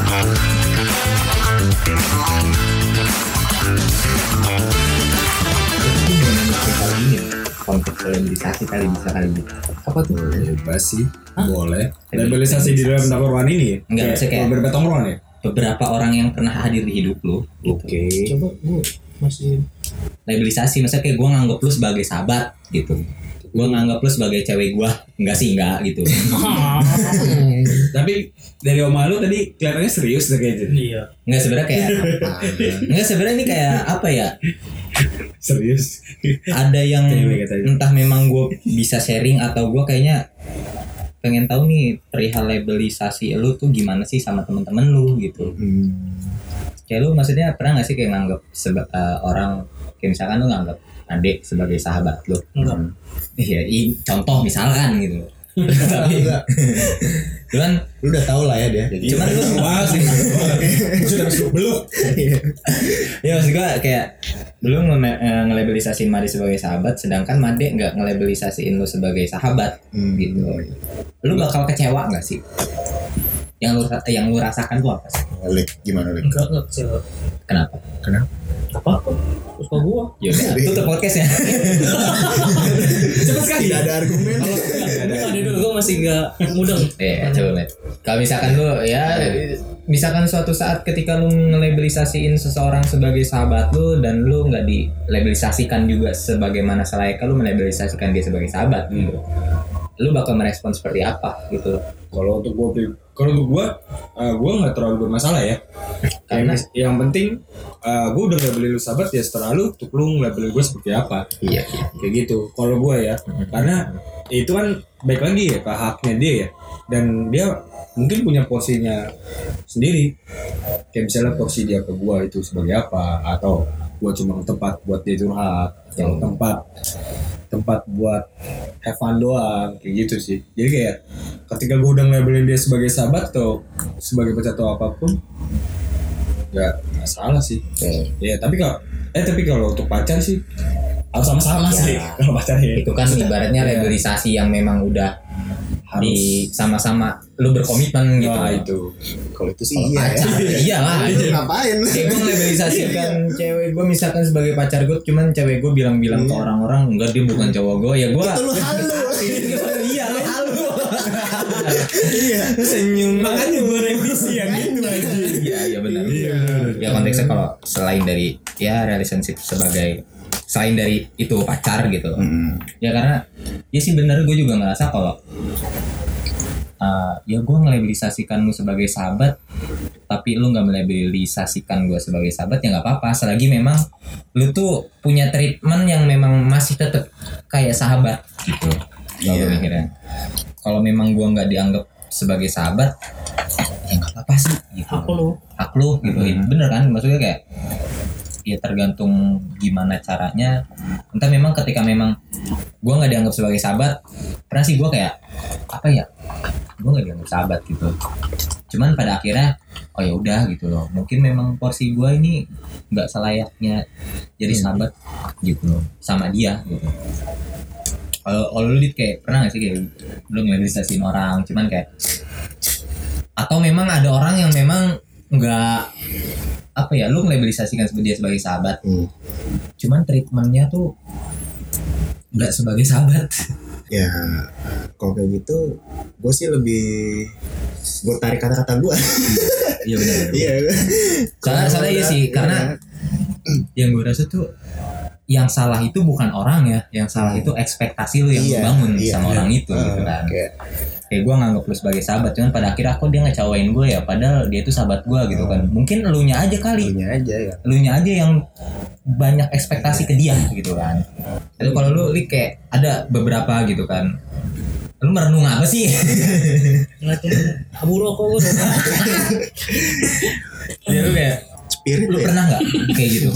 Konflik labelisasi kali bisa kali. Apa tuh? Bebas sih. Boleh. Labelisasi di dalam tongkrongan ini ya? Enggak, kayak beberapa tongkrongan ya? Beberapa orang yang pernah hadir di hidup lu. Oke. Coba gue masih labelisasi, maksudnya kayak gue nganggep lu sebagai sahabat gitu. Gue nganggap lu sebagai cewek gue. Enggak sih, enggak gitu. Tapi dari oma lu tadi kelihatannya serius deh kayaknya. Iya. Enggak sebenarnya kayak enggak sebenarnya ini kayak apa ya? Serius. Ada yang entah memang gue bisa sharing atau gue kayaknya pengen tahu nih perihal labelisasi lu tuh gimana sih sama temen-temen lu gitu. Kayak lu maksudnya pernah enggak sih kayak nganggap orang kayak misalkan lu nganggap Adek sebagai sahabat lu? Enggak. Iya, contoh misalkan gitu. Enggak. Cuman lu udah tahu lah ya dia. Cuman lu wah sih. Sudah belum. Ya maksud gua kayak lu ngelabelisasiin Made sebagai sahabat sedangkan Made enggak ngelabelisasiin lu sebagai sahabat gitu. Lu bakal kecewa enggak sih? Yang lu rasakan tuh apa sih? Gimana Lek? Enggak kecewa. Kenapa? Apa? Suka gua. Ya udah, tutup podcastnya. Cepat sekali. Tidak ada argumen. Tadi dulu gua masih enggak mudeng. Iya, coba lihat. Kalau misalkan lu ya misalkan suatu saat ketika lu ngelabelisasiin seseorang sebagai sahabat lu dan lu enggak dilabelisasikan juga sebagaimana selayaknya lu melabelisasikan dia sebagai sahabat gitu. Lu bakal merespon seperti apa gitu. Kalau untuk gue nggak terlalu bermasalah ya. Karena yang penting gue udah nggak beli lu sahabat ya setelah lu tuh lu ngelabelin gue seperti apa. Iya. Kayak gitu. Kalau gue ya, karena itu kan baik lagi ya ke haknya dia ya. Dan dia mungkin punya porsinya sendiri. Kayak misalnya porsi dia ke gue itu sebagai apa, atau gue cuma tempat buat dia curhat, atau tempat buat have fun doang, kayak gitu sih. Jadi kayak ketika gue udah ngelabelin dia sebagai sahabat atau sebagai pacar atau apapun, nggak masalah sih. Ya tapi kalau untuk pacar sih harus sama-sama ya, sih kalau pacarnya. Itu kan ibaratnya labelisasi yang memang udah harus sama-sama lu berkomitmen gitu. Nah, itu. Kalau itu sih pacar, ya. Iyalah. Ngapain? Kayak gue labelisasikan cewek gue misalkan sebagai pacar gue, cuman cewek gue bilang ke orang-orang enggak dia bukan cowok gue, ya gue. Itu lu halus. Iya, lu halus. Iya, senyum. Makanya gue revisi yang itu aja. Iya, benar. Iya. Ya konteksnya kalau selain dari ya relationship sebagai selain dari itu pacar gitu loh. Ya karena ya sih benar gue juga ngerasa kalau ya gue ngelabelisasikan lu sebagai sahabat tapi lu gak melabelisasikan gue sebagai sahabat ya gak apa-apa selagi memang lu tuh punya treatment yang memang masih tetap kayak sahabat gitu. Iya. Mikirnya kalau memang gue gak dianggap sebagai sahabat ya gak apa-apa sih gitu. Hak lu gitu. Bener kan maksudnya kayak ya tergantung gimana caranya. Entah memang ketika memang gue nggak dianggap sebagai sahabat, pernah sih gue kayak apa ya, gue nggak dianggap sahabat gitu. Cuman pada akhirnya, oh ya udah gitu loh. Mungkin memang porsi gue ini nggak selayaknya jadi sahabat gitu loh, sama dia gitu. Kalau lu kayak pernah nggak sih kayak lu ngelabelisasiin orang, cuman kayak atau memang ada orang yang memang nggak apa ya lu ngelabelisasikan dia sebagai sahabat cuman treatmentnya tuh nggak sebagai sahabat ya. Kalau kayak gitu gue sih lebih gue tarik kata-kata gue. Iya benar. Iya soalnya iya sih karena yang gue rasa tuh yang salah itu bukan orang ya, yang salah itu ekspektasi lu yang lu bangun sama orang itu gitu kan. Kayak gue nganggap lu sebagai sahabat, cuman pada akhirnya kok dia ngecewain gue ya, padahal dia itu sahabat gue gitu kan. Mungkin elunya aja kali. Elunya aja yang banyak ekspektasi ke dia gitu kan. Itu kalau lu kayak ada beberapa gitu kan. Lu merenung apa sih? Ngeliatin abu rokok gue. Ya lu kayak spirit lu ya? Pernah nggak kayak gitu?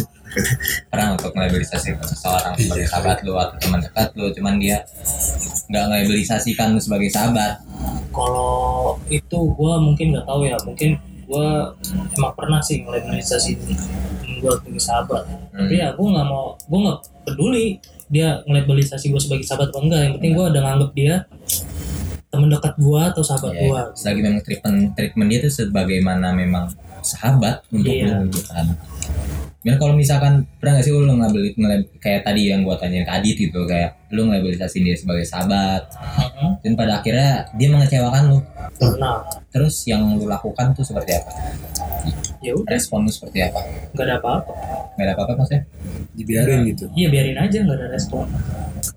Perang untuk ngelabelisasikan seseorang sebagai sahabat lu atau teman dekat lu, cuman dia nggak ngelabelisasikan lu sebagai sahabat. Kalau itu gue mungkin nggak tahu ya, mungkin gue emang pernah sih ngelabelisasiin gue sebagai sahabat. Tapi ya gue nggak peduli dia ngelabelisasi gue sebagai sahabat apa enggak. Yang penting gue udah nganggep dia teman dekat gua atau sahabat gua. Selagi memang treatment dia itu sebagaimana memang sahabat untuk lu gitu kan. Biar kalau misalkan pernah nggak sih lu nge-label kayak tadi yang gua tanyain ke Adit gitu, kayak lu nge-labelisasin dia sebagai sahabat, dan pada akhirnya dia mengecewakan lu. Pernah. Terus yang lu lakukan tuh seperti apa? Ya udah. Respon lu seperti apa? Nggak ada apa-apa. Nggak ada apa-apa maksudnya? Dibiarin gitu. Iya biarin aja, nggak ada respon.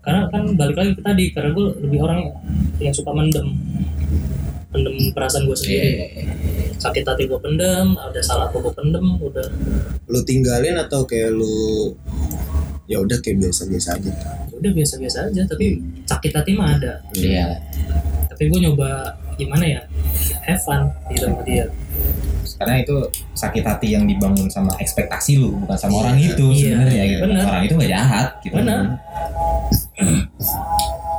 Karena kan balik lagi ke tadi, karena gua lebih orang yang suka mendem perasaan gue sendiri. Sakit hati gue pendem, ada salah gue pendem, udah. Lu tinggalin atau kayak lu ya udah kayak biasa-biasa aja? Udah biasa-biasa aja, tapi sakit hati mah ada. Iya. Tapi gue nyoba gimana ya, have fun di dalam dia. Karena itu sakit hati yang dibangun sama ekspektasi lu, bukan sama orang itu sebenarnya. Gitu. Orang itu nggak jahat, gitu. Benar.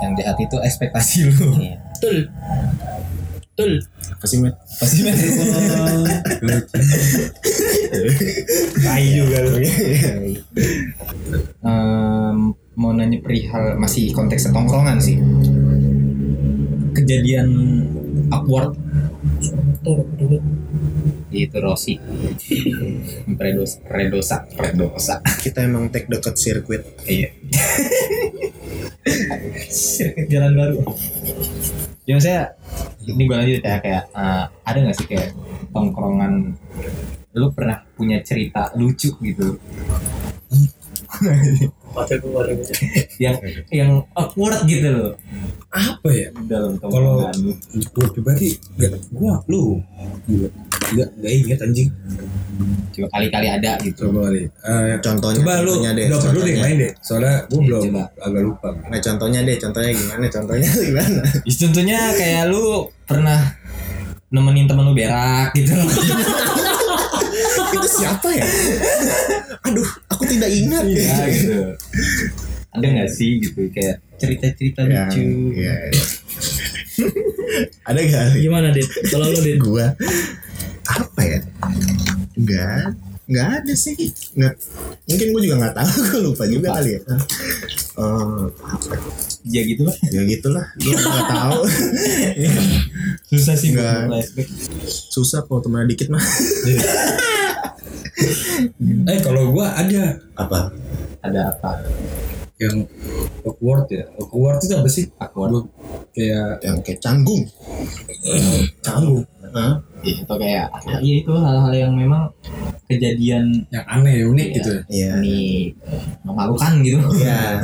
Yang jahat itu ekspektasi lu. Betul. Betul. Pasti met. Kayu juga lu. Mau nanya perihal masih konteks setongkrongan sih. Kejadian awkward. Itu Rossi. Predosa. Kita emang tek deket sirkuit. Iya. Sirkuit Jalan Baru. Ya maksudnya ini gue lanjut ya kayak ada nggak sih kayak tongkrongan lu pernah punya cerita lucu gitu yang awkward gitu loh apa ya dalam tongkrongan lu? Kalau pribadi nggak inget anjing, coba kali-kali ada gitu. Coba lu main deh, soalnya gue belum agak lupa. Nah contohnya gimana? Contohnya kayak lu pernah nemenin temen lu berak gitu. Itu siapa ya? Aduh aku tidak ingat ya gitu. Ada nggak sih gitu kayak cerita-cerita lucu? Iya. Ada nggak? Gimana Dit? Kalau lu Dit? Gua apa ya? Enggak ada sih. Enggak. Mungkin gue juga enggak tahu, gue lupa. Kali ya. Ya gitulah. Gue enggak tahu. Susah sih buat flashback. Susah kalau teman dikit mah. Kalau gue ada. Apa? Ada apa? Yang awkward itu apa sih? Awkward. Kayak yang kayak canggung. Hah? Itu kayak itu hal-hal yang memang kejadian yang aneh, unik gitu ya. Unik, memalukan gitu. Iya.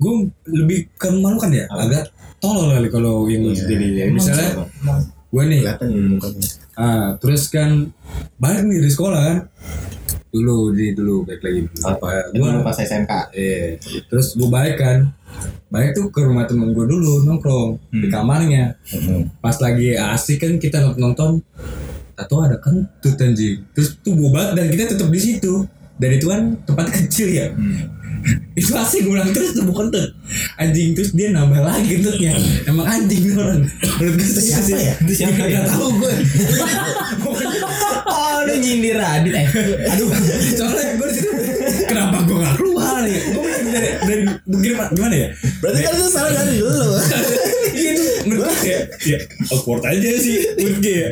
Gue lebih ke memalukan ya, agak tolol kali kalau yang sendiri ya. Misalnya gue nih terus kan balik nih dari sekolah kan. Dulu baik lagi. Gue pas SMK. Terus gue balik kan. Balik tuh ke rumah temen gue dulu nongkrong di kamarnya. Pas lagi asik kan kita nonton. Tato ada kentut anjing. Terus tuh bobat dan kita tetap di situ. Dan itu kan tempat kecil ya. Itu asik gue bilang terus tuh kentut. Anjing terus dia nambah lagi kentutnya. Emang anjing orang. Menurut gue siapa ya? Gak tau gue. Lu nyindir Adit aduh soalnya gue disitu kenapa gue gak keluar ya gue dari gimana ya berarti kan itu salah dari dulu gitu menurut ya awkward aja sih menurut gue ya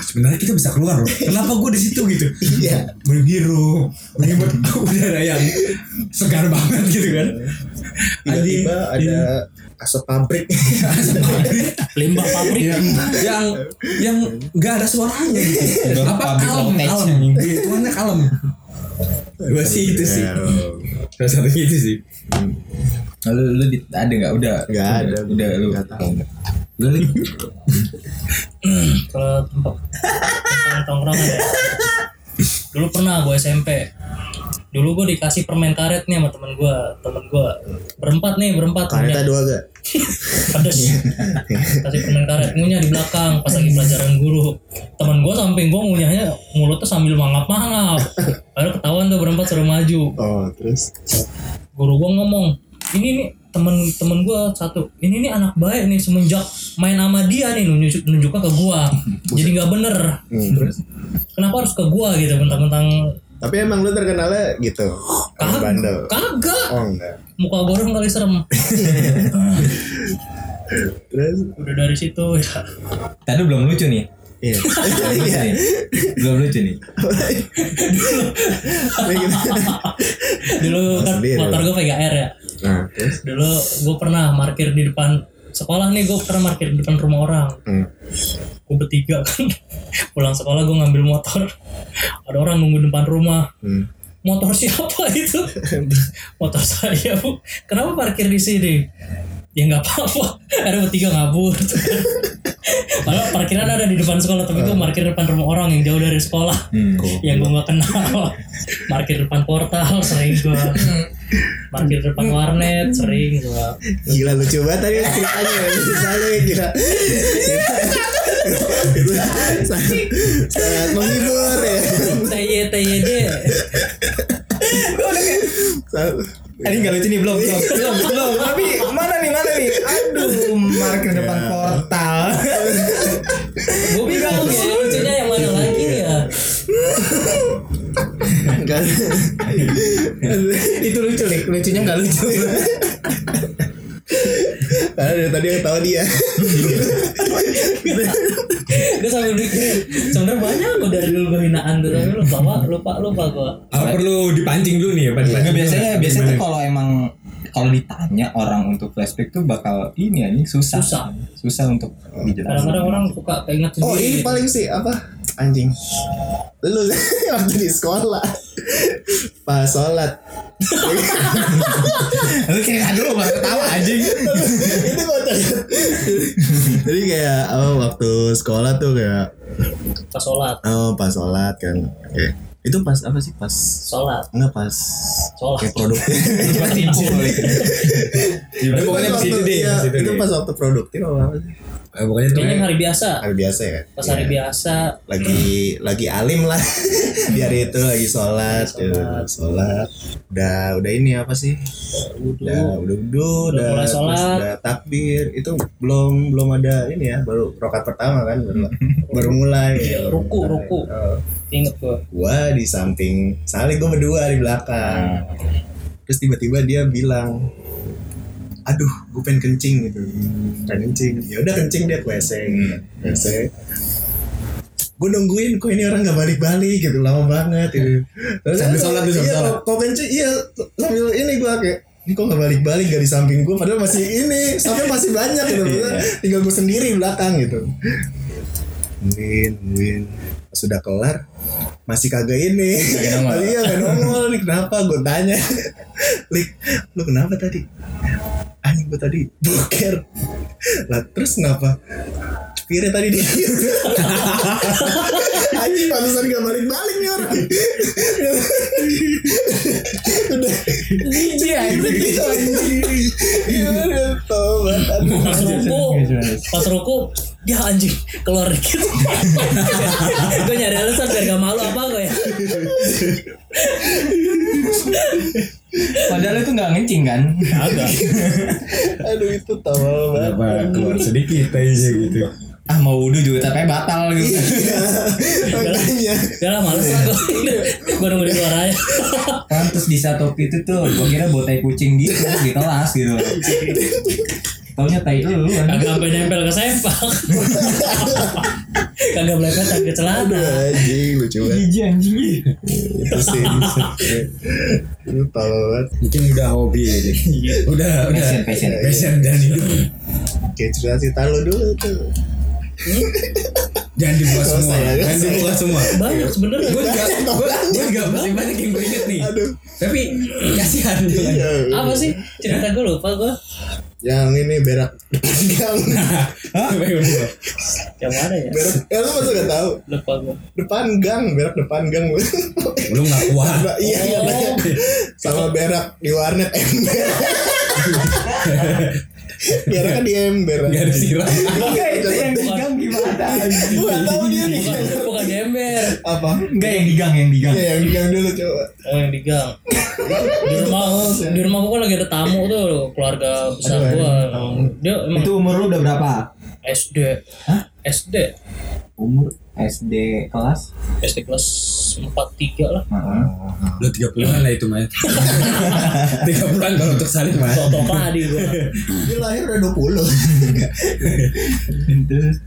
sebenarnya kita bisa keluar loh kenapa gue disitu gitu iya menghirup udara yang segar banget gitu kan tiba-tiba ada asap pabrik limbah pabrik yang nggak ada suaranya gitu apa kalem itu mana kalem gua sih itu sih salah satu itu sih lu ada nggak udah lu kalau tempat tongkrongan ya dulu pernah gua SMP. Dulu gue dikasih permen karet nih sama temen gue berempat karetnya dua gak? Pedes kasih permen karet ngunyah di belakang pas lagi pelajaran guru temen gue samping gue ngunyahnya mulutnya sambil mangap baru ketahuan tuh berempat suruh maju. Terus guru gue ngomong ini nih temen gue satu ini nih anak baik nih semenjak main sama dia nih nunjuknya ke gue jadi gak bener. Terus kenapa harus ke gue gitu mentang-mentang. Tapi emang lu terkenalnya gitu? Bandel? Kagak. Muka goreng kali serem. Terus udah dari situ ya. Tadi belum lucu nih. Iya. Belum lucu nih. Dulu kan motor gue VGR ya. Nah, terus dulu gue pernah parkir di depan sekolah nih, gue pernah parkir di depan rumah orang. Gue bertiga kan pulang sekolah gue ngambil motor. Ada orang nunggu depan rumah. Motor siapa itu? Motor saya, Bu. Kenapa parkir di sini? Ya nggak apa-apa. Ada bertiga ngabur. Padahal parkiran ada di depan sekolah, tapi gue parkir depan rumah orang yang jauh dari sekolah, yang gue nggak kenal. Parkir depan portal sering gue. Parkir depan warnet sering gue. Gila lucu banget tadi ceritanya. Misalnya gila. Sangat menghibur ya. TYD. Ini nggak lucu nih, belum. Tapi mana nih? Aduh, parkir depan portal. Gue bilang ya, lucunya yang mana lagi ya? Enggak. Itu lucu nih, lucunya nggak lucu. Karena dari tadi aku tahu dia. Gue sambil mikir, sebenarnya banyak gue dari dulu kehinaan tuh, tapi lupa gue. Apa perlu dipancing dulu nih ya? Biasanya tuh kalau emang kalau ditanya orang untuk flashback tuh bakal ini anjing susah untuk dijelasin. Kadang-kadang orang suka keinget sendiri. Oh ini paling sih apa anjing? Lu waktu di sekolah pas sholat. Lu kayak aduh malah ketawa anjing. Itu kocak. Jadi kayak waktu sekolah tuh kayak pas sholat. Pas sholat kan. Oke. Itu pas apa sih? Pas sholat. Enggak pas sholat. Kayak produktif. Itu pas waktu produktif apa sih? Bukannya itu hari biasa. Hari biasa ya. Pas hari biasa. Lagi alim lah. Biar itu lagi sholat. Udah ini apa sih? Udah mulai sholat. Udah takbir. Itu belum ada ini ya. Baru rokat pertama kan. Baru mulai. Ruku. Ingat gua di samping Salih, gua berdua di belakang. Terus tiba-tiba dia bilang, aduh gua pengen kencing gitu. Yaudah kencing dia ke WC. Gua nungguin kok ini orang gak balik-balik gitu, lama banget gitu. Terus sambil sholat tuh kok kencing, iya sambil ini gua kayak ini kok gak balik-balik gak di samping gua, padahal masih ini sampai masih banyak gitu. Tinggal gua sendiri belakang gitu. Nungguin sudah kelar masih kagak ini tadi ya kan nongol nih, kenapa gue tanya Lik, lu kenapa tadi? Anjing gue tadi boker lah, terus kenapa? Pire tadi dia anjing pantesan gak balik-balik nih orang udah gigi anjing pas ruku dia anjing keluar dikit. Gue nyari alasan biar gak malu apa gue ya. Padahal itu gak ngencing kan? Agak. Aduh itu tawal banget. Keluar sedikit aja gitu. Mau wudu juga tapi batal gitu. Udah lah males lah gue nunggu di luar aja. Kan terus di satu itu tuh gue kira botai kucing gitu ditelas gitu. Taunya tai lu kan. Kagak sampai nempel ke sempak. Kagak melepetan ke celana. Anjing lucu banget. Gigi anjing. Itu sih. Lu tahu mungkin udah hobi aja. Udah. Passion dan itu. Oke, cerita lu dulu tuh. Jangan dibuat semua. Banyak sebenarnya. Gue juga masih banyak yang gue inget nih. Tapi kasihan. Apa sih cerita gue lupa gue. Yang ini berak depan gang. Yang mana ya? Berak, lu masa gak tahu? Lupa gua. Berak depan gang. Lu gak kuat. Iya. Sama berak di warnet ember. Biar kan di ember. Biar siram. Itu yang di gang gimana? Gua gak tahu dia nih. Bukan di ember. Apa? Enggak yang di gang. Iya yang di gang dulu coba. Oh yang di gang. Di rumah gua lagi ada tamu tuh, keluarga besar gua. Dia itu umur lu udah berapa? SD. Hah? SD. Umur SD kelas? SD kelas 143 lah. Udah 30-an lah itu Mas. 30-an kalau untuk Salim Mas. Sotopa di gua. Dia lahir udah 20. Terus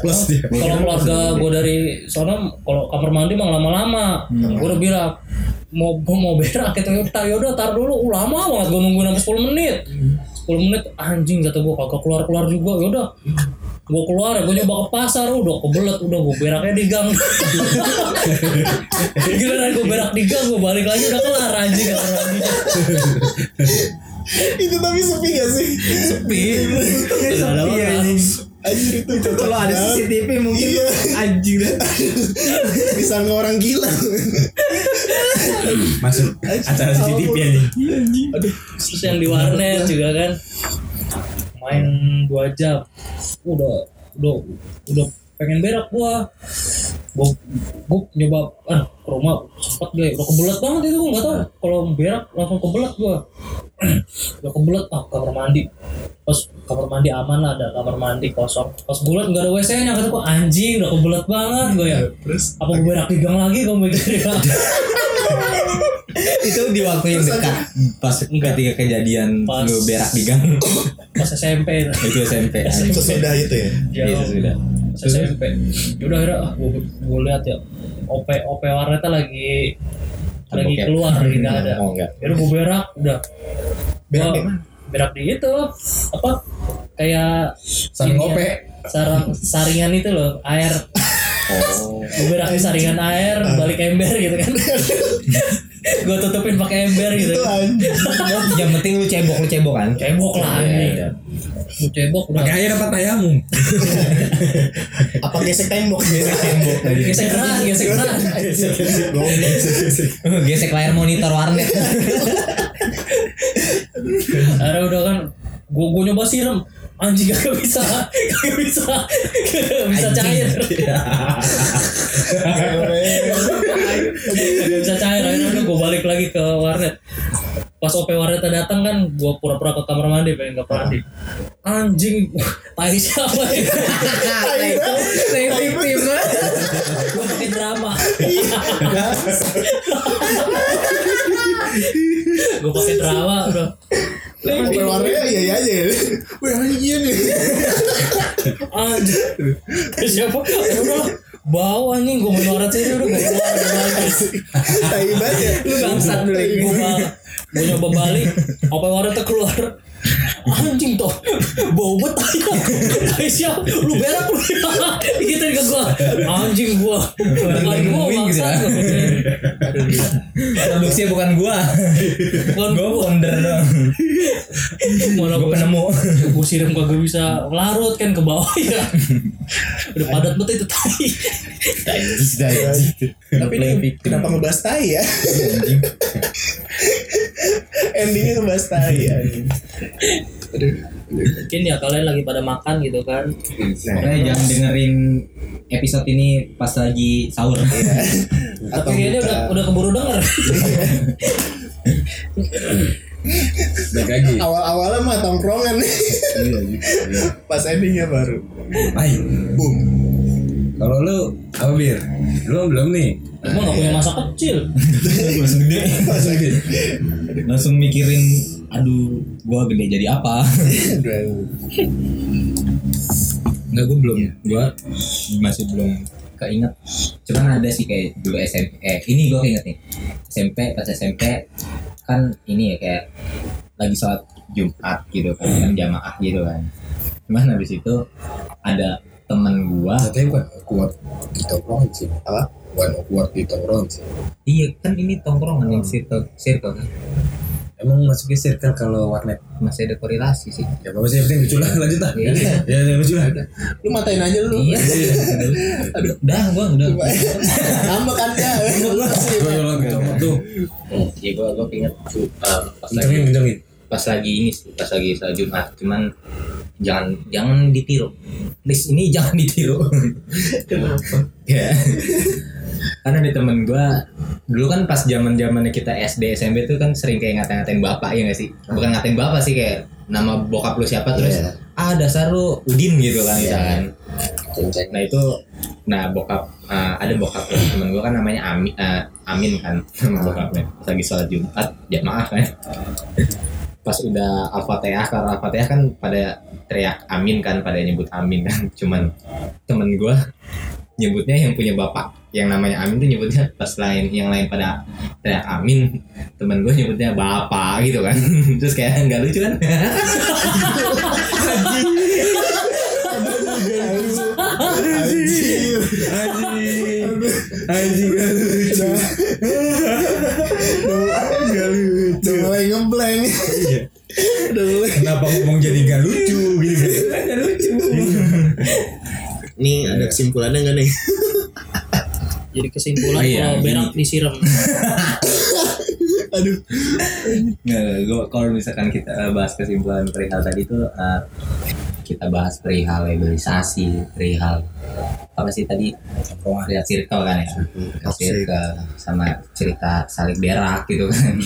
plus dia. Kalau keluarga gua dari sana kalau kamar mandi emang lama-lama. Gua udah bilang mau berak gitu. Yaudah tar dulu. Lama banget gua nungguin sampai 10 menit. 10 menit anjing kata gua kagak keluar-keluar juga. Yaudah. Gue keluar, gue nyoba ke pasar, udah kebelet, udah gue beraknya di gang. Giliran gue berak di gang, gue balik lagi udah kelar anjing. Itu tapi sepi gak sih? Sepi. Sepi ya anjing. Anjir itu kalau ada CCTV mungkin anjing dah. Bisa ngorang gila. Masuk acara CCTV anjing. Aduh, terus yang di warnet juga kan. Main 2 jam udah pengen berak gua nyoba ke rumah cepet gue udah kebelet banget itu gua nggak tahu kalau berak langsung kebelet gua udah kebelet kamar mandi pas kamar mandi aman lah ada kamar mandi kosong pas bulat nggak ada WC nya kata gua anjing udah kebelet banget gua ya terus apa gua berak di gang lagi gua mikir itu di waktu yang dekat pas ketika kejadian lu berak di gang pas SMP itu SMP sesudah itu ya sesudah SMP udah akhirnya gue lihat ya OP warnanya lagi keluar lagi nggak ada akhirnya gue berak udah berak di itu apa kayak sarang OP saringan itu loh air. Gue berak di saringan air balik ember gitu kan. Gue tutupin pakai ember gitu. Yang penting lu cebok kan? Cebok lah. Ya. Lu cebok udah. Makanya dapat tayamu. Apa gesek tembok tadi? Gesek keran. Gesek layar monitor warnet. Aduh udah kan gue nyoba siram. Anjing gak bisa cair. Gak bisa cair, akhirnya gue balik lagi ke warnet. Pas OP warnetnya datang kan, gue pura-pura ke kamar mandi pengen ke mandi. Anjing, tai siapa ya? Tai tim lah. Gue bikin drama. Gue pakai drama bro. Ope warnetnya iya aja ya. Wih anjing nih. Anjing. Siapa? Udah bau anjing gue mau warat sini udah keluar. Tai banget ya. Lu bangsat dulu gue nyoba balik. Ope warnetnya keluar. Anjing toh bau banget tai siapa lu berak lu gitu ke gua anjing gua produksi bukan gua onder dong gua penemu gua siram kagak bisa larut kan ke bawah ya udah padat banget itu tai tapi ini kenapa ngebahas tai ya endingnya ngebahas tai ya mungkin ya kalian lagi pada makan gitu kan makanya jangan dengerin episode ini pas lagi sahur atau kayaknya udah keburu denger lagi awal-awalnya mah tongkrongan nih pas endingnya baru ayo boom. Kalau lu apa Bir? Lu belum nih. Emang gak punya masa kecil. Langsung gede. Langsung mikirin aduh gua gede jadi apa. Enggak gua belum ya. Gua masih belum keinget. Cuman ada sih kayak dulu SMP. Ini gua keinget nih. Pas SMP kan ini ya kayak lagi sholat Jumat gitu kan jamaah gitu kan. Cuman habis itu ada teman gua katanya bukan kuat di tongkrongan sih apa? Bukan kuat di tongkrongan sih iya kan ini tongkrongan yang circle kan emang masuknya circle kalau warnet masih ada korelasi sih ya apa sih yang penting lucu lah lanjut lah ya lucu lah lu matain aja lu iya aduh udah nambah kan ya lu sih tuh ya gua ingat pas lagi ini sih pas lagi salat Jumat cuman jangan ditiru. List ini jangan ditiru. Kenapa? Ya. Karena ada temen gue dulu kan pas zaman-zamannya kita SD SMP tuh kan sering kayak ngatain bapak ya enggak sih? Bukan ngatain bapak sih kayak nama bokap lu siapa terus dasar lu Udin gitu kan misalkan. Nah itu Nah bokap, ada bokap temen gue kan namanya Amin kan sama bokapnya. Pas lagi sholat Jumat, jamaah kan. Pas udah Al-Fatihah, karena Al-Fatihah kan pada teriak Amin kan, pada nyebut Amin kan. Cuman temen gue nyebutnya yang punya bapak, yang namanya Amin tuh nyebutnya pas lain, yang lain pada teriak Amin, temen gue nyebutnya bapak gitu kan. Terus kayak nggak lucu kan? Anjing, mulai ngebleng. Kenapa ngomong jadi gak lucu gitu? Gak lucu. Ini ada kesimpulannya nggak nih? Jadi kesimpulan kalau berak disiram. Aduh. Nggak, kalau misalkan kita bahas kesimpulan perihal tadi tuh. Kita bahas perihal legalisasi, perihal apa sih tadi? Perihal circle kan ya, circle sama cerita salib berak gitu kan.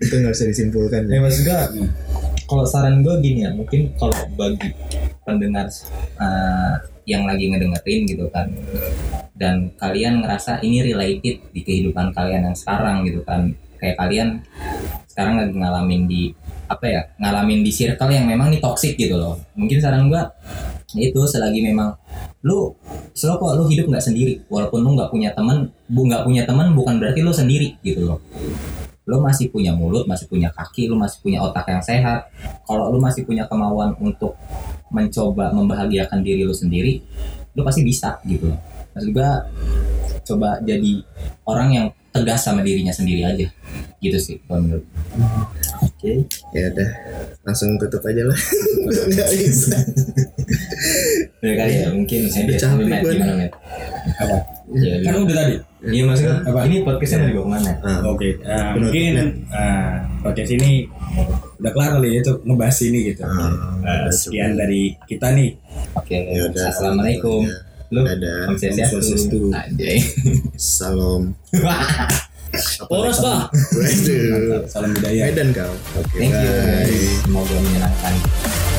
Itu nggak bisa disimpulkan. Ya maksud gue, kalau saran gue gini ya, mungkin kalau bagi pendengar yang lagi ngedengerin gitu kan, dan kalian ngerasa ini related di kehidupan kalian yang sekarang gitu kan, kayak kalian sekarang lagi ngalamin di apa ya, ngalamin di circle yang memang nih toksik gitu loh. Mungkin saran gue itu, selagi memang lu hidup nggak sendiri, walaupun lu nggak punya teman, bukan berarti lu sendiri gitu loh. Lu masih punya mulut, masih punya kaki, lu masih punya otak yang sehat. Kalau lu masih punya kemauan untuk mencoba membahagiakan diri lu sendiri, lu pasti bisa gitu loh. Maksud gue, coba jadi orang yang tegas sama dirinya sendiri aja gitu sih kalau menurut. Oke, ya udah langsung tutup aja lah. Nggak bisa udah kali ya, mungkin saya sambil main gimana met apa ya, kan udah tadi iya maksudnya apa ini podcastnya mau dibawa kemana? Oke, mungkin podcast ini udah kelar kali ya tuh ngebahas ini gitu. Sekian dari kita nih. Oke, yaudah, assalamualaikum. Ada sesuatu. Salam. Poros bah. Salam budaya. Medan kau. Oke. Semoga menyenangkan.